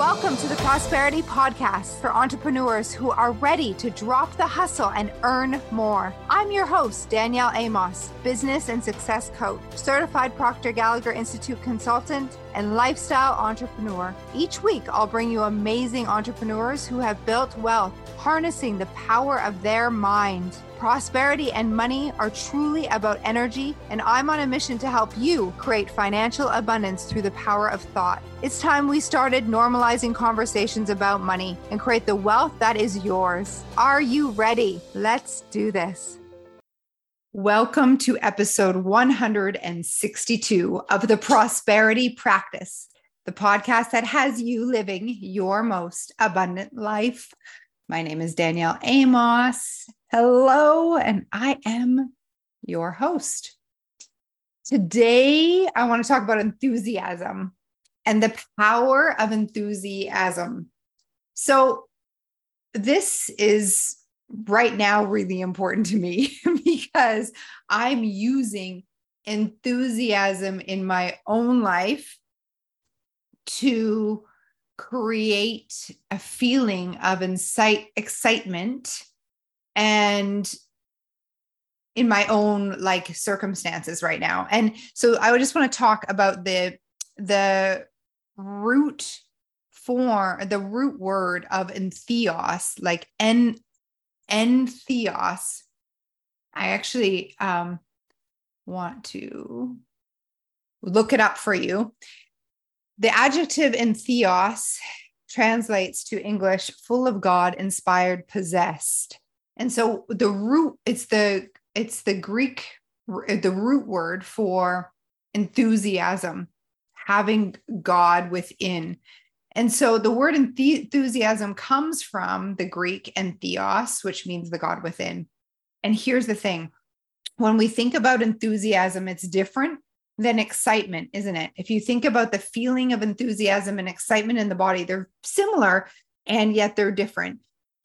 Welcome to the Prosperity Podcast for entrepreneurs who are ready to drop the hustle and earn more. I'm your host, Danielle Amos, business and success coach, certified Proctor Gallagher Institute consultant, and lifestyle entrepreneur. Each week, I'll bring you amazing entrepreneurs who have built wealth, harnessing the power of their mind. Prosperity and money are truly about energy, and I'm on a mission to help you create financial abundance through the power of thought. It's time we started normalizing conversations about money and create the wealth that is yours. Are you ready? Let's do this. Welcome to episode 162 of the Prosperity Practice, the podcast that has you living your most abundant life. My name is Danielle Amos. Hello, and I am your host. Today, I want to talk about enthusiasm and the power of enthusiasm. So this is right now really important to me because I'm using enthusiasm in my own life to create a feeling of excitement and in my own circumstances right now. And so I would just want to talk about the root form, the root word of entheos, entheos. I actually want to look it up for you. The adjective entheos translates to English, full of God, inspired, possessed. And so the root, it's the Greek, the root word for enthusiasm, having God within. And so the word enthusiasm comes from the Greek entheos, which means the God within. And here's the thing. When we think about enthusiasm, it's different than excitement, isn't it? If you think about the feeling of enthusiasm and excitement in the body, they're similar and yet they're different.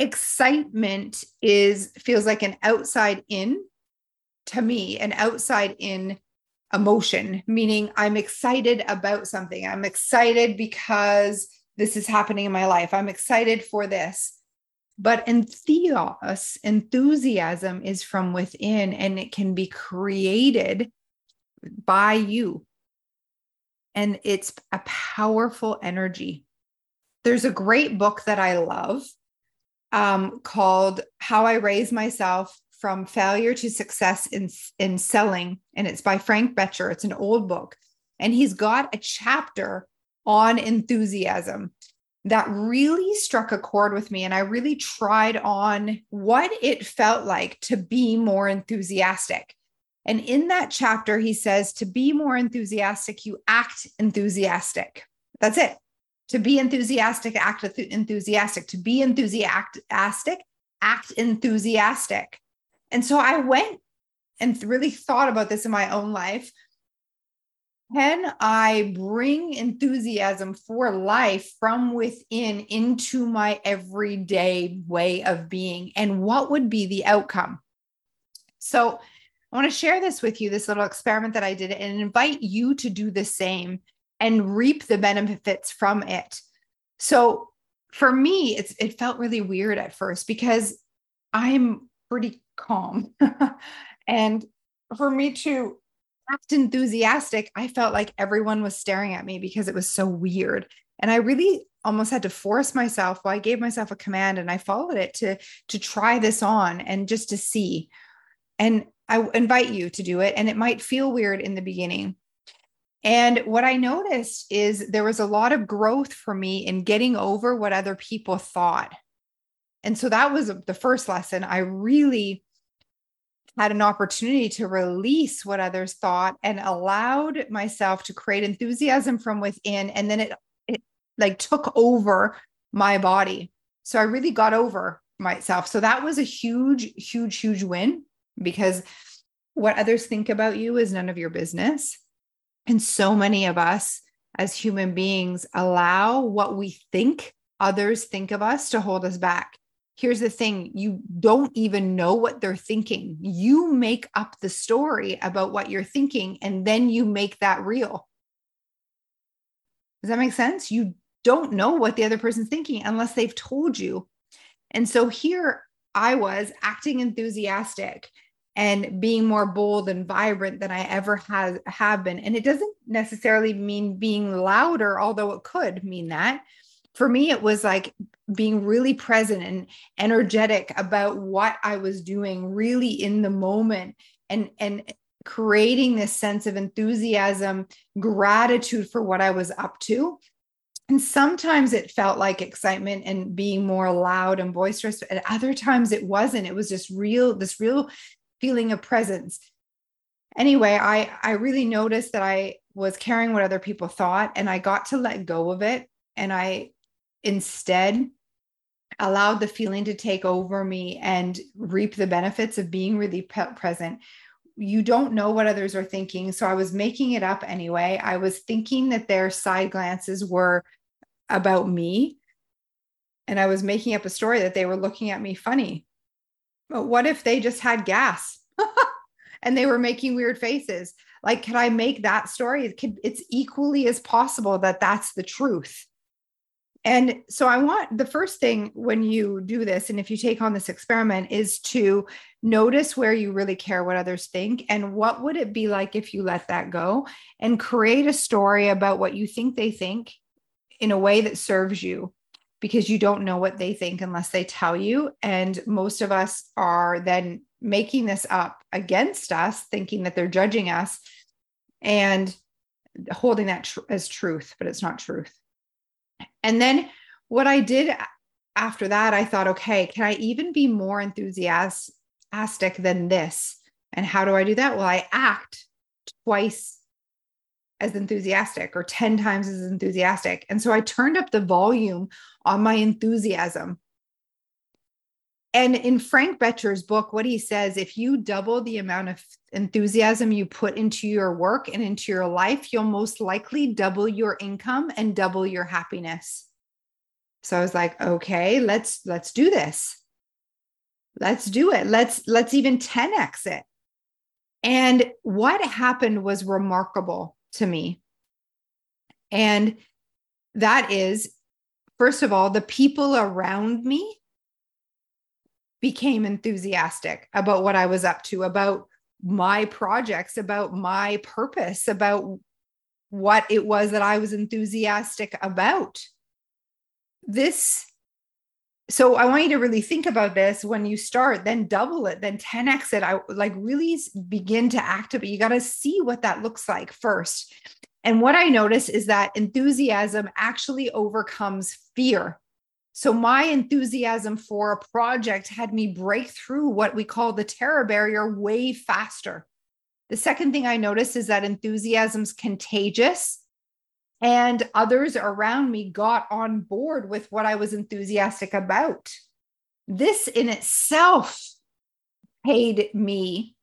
Excitement feels like an outside in, to me, an outside in emotion, meaning I'm excited about something. I'm excited because this is happening in my life. I'm excited for this. But enthusiasm is from within, and it can be created by you. And it's a powerful energy. There's a great book that I love called How I Raised Myself from Failure to Success in Selling. And it's by Frank Bettger. It's an old book. And he's got a chapter on enthusiasm that really struck a chord with me. And I really tried on what it felt like to be more enthusiastic. And in that chapter, he says, to be more enthusiastic, you act enthusiastic. That's it. To be enthusiastic, act enthusiastic. To be enthusiastic, act enthusiastic. And so I went and really thought about this in my own life. Can I bring enthusiasm for life from within into my everyday way of being? And what would be the outcome? So I want to share this with you, this little experiment that I did, and invite you to do the same and reap the benefits from it. So for me, it felt really weird at first because I'm pretty calm. And for me to act enthusiastic, I felt like everyone was staring at me because it was so weird. And I really almost had to force myself. Well, I gave myself a command and I followed it to try this on and just to see. And I invite you to do it. And it might feel weird in the beginning. And what I noticed is there was a lot of growth for me in getting over what other people thought. And so that was the first lesson. I really had an opportunity to release what others thought and allowed myself to create enthusiasm from within. And then it took over my body. So I really got over myself. So that was a huge, huge, huge win. Because what others think about you is none of your business. And so many of us as human beings allow what we think others think of us to hold us back. Here's the thing. You don't even know what they're thinking. You make up the story about what you're thinking, and then you make that real. Does that make sense? You don't know what the other person's thinking unless they've told you. And so here I was acting enthusiastic and being more bold and vibrant than I ever have been. And it doesn't necessarily mean being louder, although it could mean that. For me, it was like being really present and energetic about what I was doing, really in the moment, and creating this sense of enthusiasm, gratitude for what I was up to. And sometimes it felt like excitement and being more loud and boisterous. At other times it wasn't. It was just this real feeling of presence. Anyway, I really noticed that I was caring what other people thought, and I got to let go of it. And I instead allowed the feeling to take over me and reap the benefits of being really present. You don't know what others are thinking. So I was making it up anyway. I was thinking that their side glances were about me. And I was making up a story that they were looking at me funny. But what if they just had gas and they were making weird faces? Like, could I make that story? It's equally as possible that that's the truth. And so I want the first thing when you do this, and if you take on this experiment, is to notice where you really care what others think and what would it be like if you let that go, and create a story about what you think they think in a way that serves you, because you don't know what they think unless they tell you. And most of us are then making this up against us, thinking that they're judging us and holding that as truth, but it's not truth. And then what I did after that, I thought, okay, can I even be more enthusiastic than this? And how do I do that? Well, I act twice as enthusiastic, or 10 times as enthusiastic. And so I turned up the volume on my enthusiasm. And in Frank Bettger's book, what he says, if you double the amount of enthusiasm you put into your work and into your life, you'll most likely double your income and double your happiness. So I was like, okay, let's do this. Let's do it. Let's even 10x it. And what happened was remarkable to me. And that is, first of all, the people around me became enthusiastic about what I was up to, about my projects, about my purpose, about what it was that I was enthusiastic about. So I want you to really think about this when you start, then double it, then 10x it. I like really begin to activate. You got to see what that looks like first. And what I notice is that enthusiasm actually overcomes fear. So my enthusiasm for a project had me break through what we call the terror barrier way faster. The second thing I noticed is that enthusiasm's contagious, and others around me got on board with what I was enthusiastic about. This in itself paid me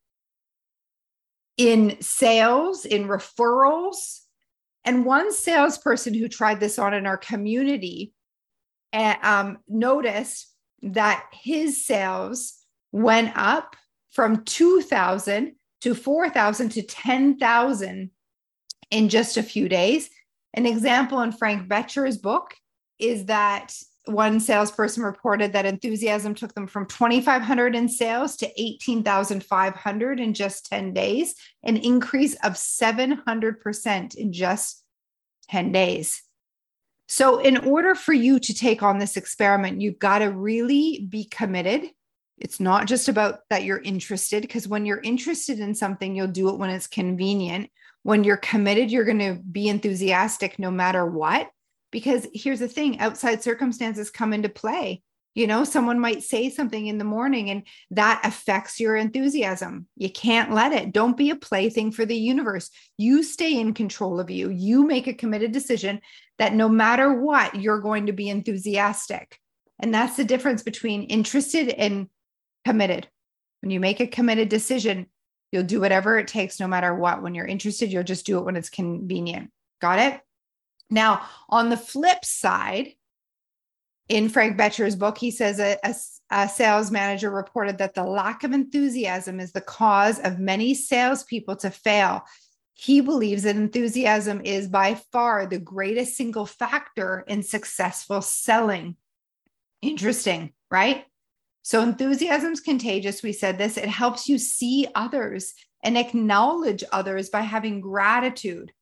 in sales, in referrals. And one salesperson who tried this on in our community noticed that his sales went up from 2,000 to 4,000 to 10,000 in just a few days. An example in Frank Bettger's book is that one salesperson reported that enthusiasm took them from 2,500 in sales to 18,500 in just 10 days, an increase of 700% in just 10 days. So in order for you to take on this experiment, you've got to really be committed. It's not just about that you're interested, because when you're interested in something, you'll do it when it's convenient. When you're committed, you're going to be enthusiastic no matter what, because here's the thing, outside circumstances come into play. You know, someone might say something in the morning and that affects your enthusiasm. You can't let it. Don't be a plaything for the universe. You stay in control of you. You make a committed decision that no matter what, you're going to be enthusiastic. And that's the difference between interested and committed. When you make a committed decision, you'll do whatever it takes no matter what. When you're interested, you'll just do it when it's convenient. Got it? Now, on the flip side, in Frank Bettger's book, he says a sales manager reported that the lack of enthusiasm is the cause of many salespeople to fail. He believes that enthusiasm is by far the greatest single factor in successful selling. Interesting, right? So enthusiasm's contagious. We said this. It helps you see others and acknowledge others by having gratitude.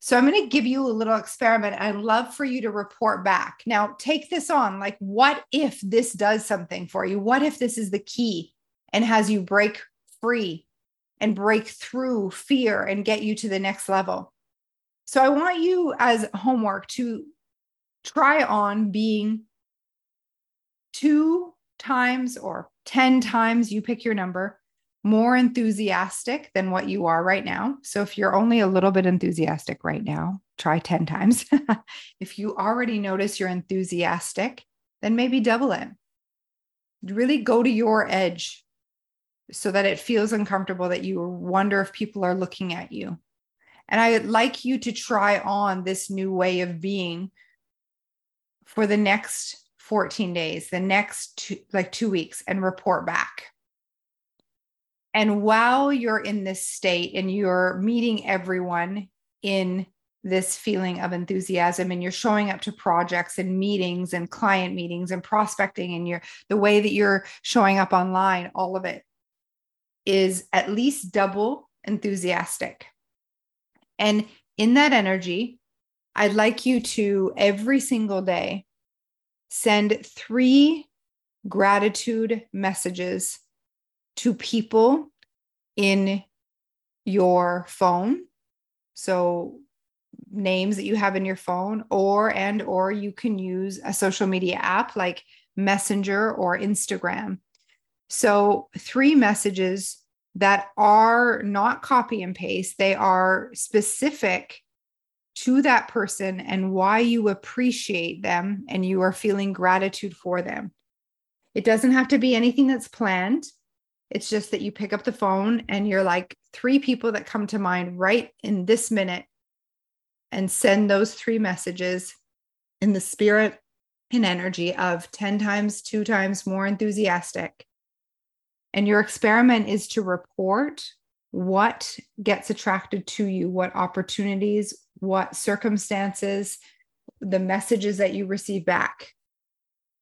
So I'm going to give you a little experiment. I'd love for you to report back. Now take this on. Like, what if this does something for you? What if this is the key and has you break free and break through fear and get you to the next level? So I want you as homework to try on being 2 times or 10 times, you pick your number, more enthusiastic than what you are right now. So if you're only a little bit enthusiastic right now, try 10 times. If you already notice you're enthusiastic, then maybe double it. Really go to your edge so that it feels uncomfortable, that you wonder if people are looking at you. And I would like you to try on this new way of being for the next 14 days, the next 2 weeks, and report back. And while you're in this state and you're meeting everyone in this feeling of enthusiasm and you're showing up to projects and meetings and client meetings and prospecting and the way that you're showing up online, all of it is at least double enthusiastic. And in that energy, I'd like you to every single day send 3 gratitude messages to people in your phone. So names that you have in your phone, or you can use a social media app like Messenger or Instagram. So 3 messages that are not copy and paste. They are specific to that person and why you appreciate them and you are feeling gratitude for them. It doesn't have to be anything that's planned. It's just that you pick up the phone and you're like, 3 people that come to mind right in this minute, and send those 3 messages in the spirit and energy of 10 times, 2 times more enthusiastic. And your experiment is to report what gets attracted to you, what opportunities, what circumstances, the messages that you receive back,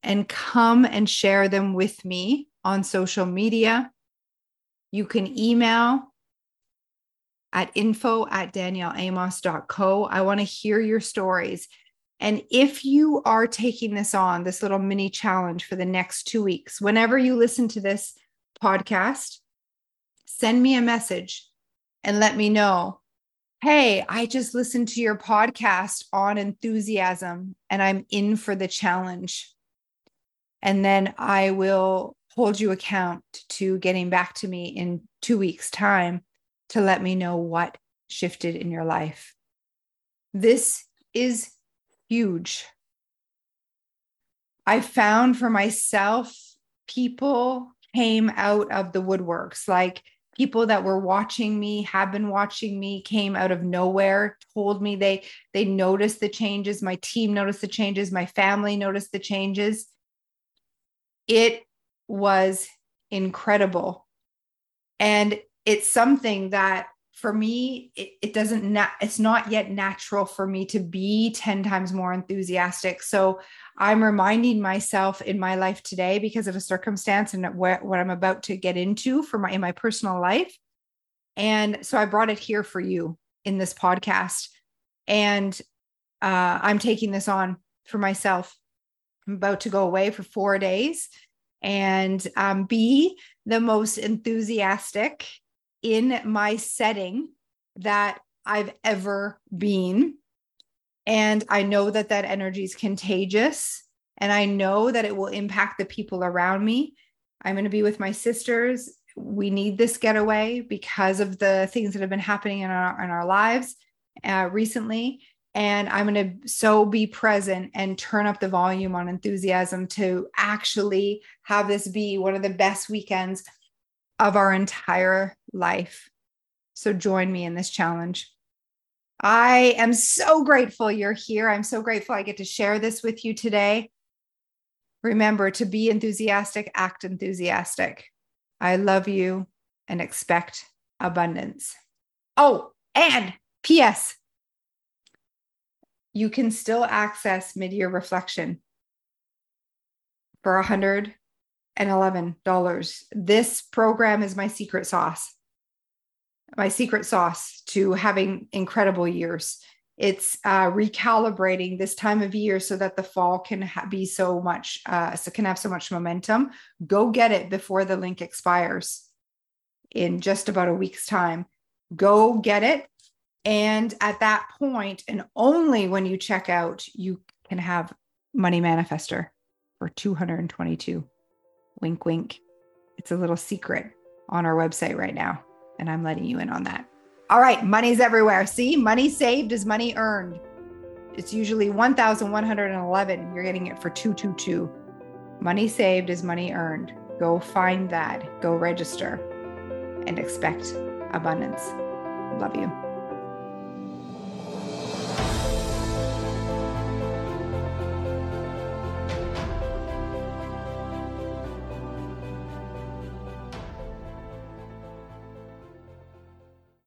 and come and share them with me on social media. You can email at info@danielleamos.co. I want to hear your stories. And if you are taking this on, this little mini challenge for the next 2 weeks, whenever you listen to this podcast, send me a message and let me know, hey, I just listened to your podcast on enthusiasm and I'm in for the challenge. And then I will hold you account to getting back to me in 2 weeks' time to let me know what shifted in your life. This is huge. I found for myself, people came out of the woodworks, like people that were watching me, have been watching me, came out of nowhere, told me they noticed the changes. My team noticed the changes. My family noticed the changes. It was incredible. And it's something that for me, it's not yet natural for me to be 10 times more enthusiastic. So I'm reminding myself in my life today, because of a circumstance and what I'm about to get into in my personal life. And so I brought it here for you in this podcast, and I'm taking this on for myself. I'm about to go away for 4 days and be the most enthusiastic in my setting that I've ever been. And I know that energy is contagious, and I know that it will impact the people around me. I'm going to be with my sisters. We need this getaway because of the things that have been happening in our lives recently. And I'm going to be present and turn up the volume on enthusiasm to actually have this be one of the best weekends of our entire life. So join me in this challenge. I am so grateful you're here. I'm so grateful I get to share this with you today. Remember to be enthusiastic, act enthusiastic. I love you and expect abundance. Oh, and P.S. you can still access Mid-Year Reflection for $111. This program is my secret sauce. My secret sauce to having incredible years. It's recalibrating this time of year so that the fall can have so much momentum. Go get it before the link expires in just about a week's time. Go get it. And at that point, and only when you check out, you can have Money Manifestor for $222. Wink, wink. It's a little secret on our website right now. And I'm letting you in on that. All right. Money's everywhere. See, money saved is money earned. It's usually 1,111. You're getting it for 222. Money saved is money earned. Go find that. Go register and expect abundance. Love you.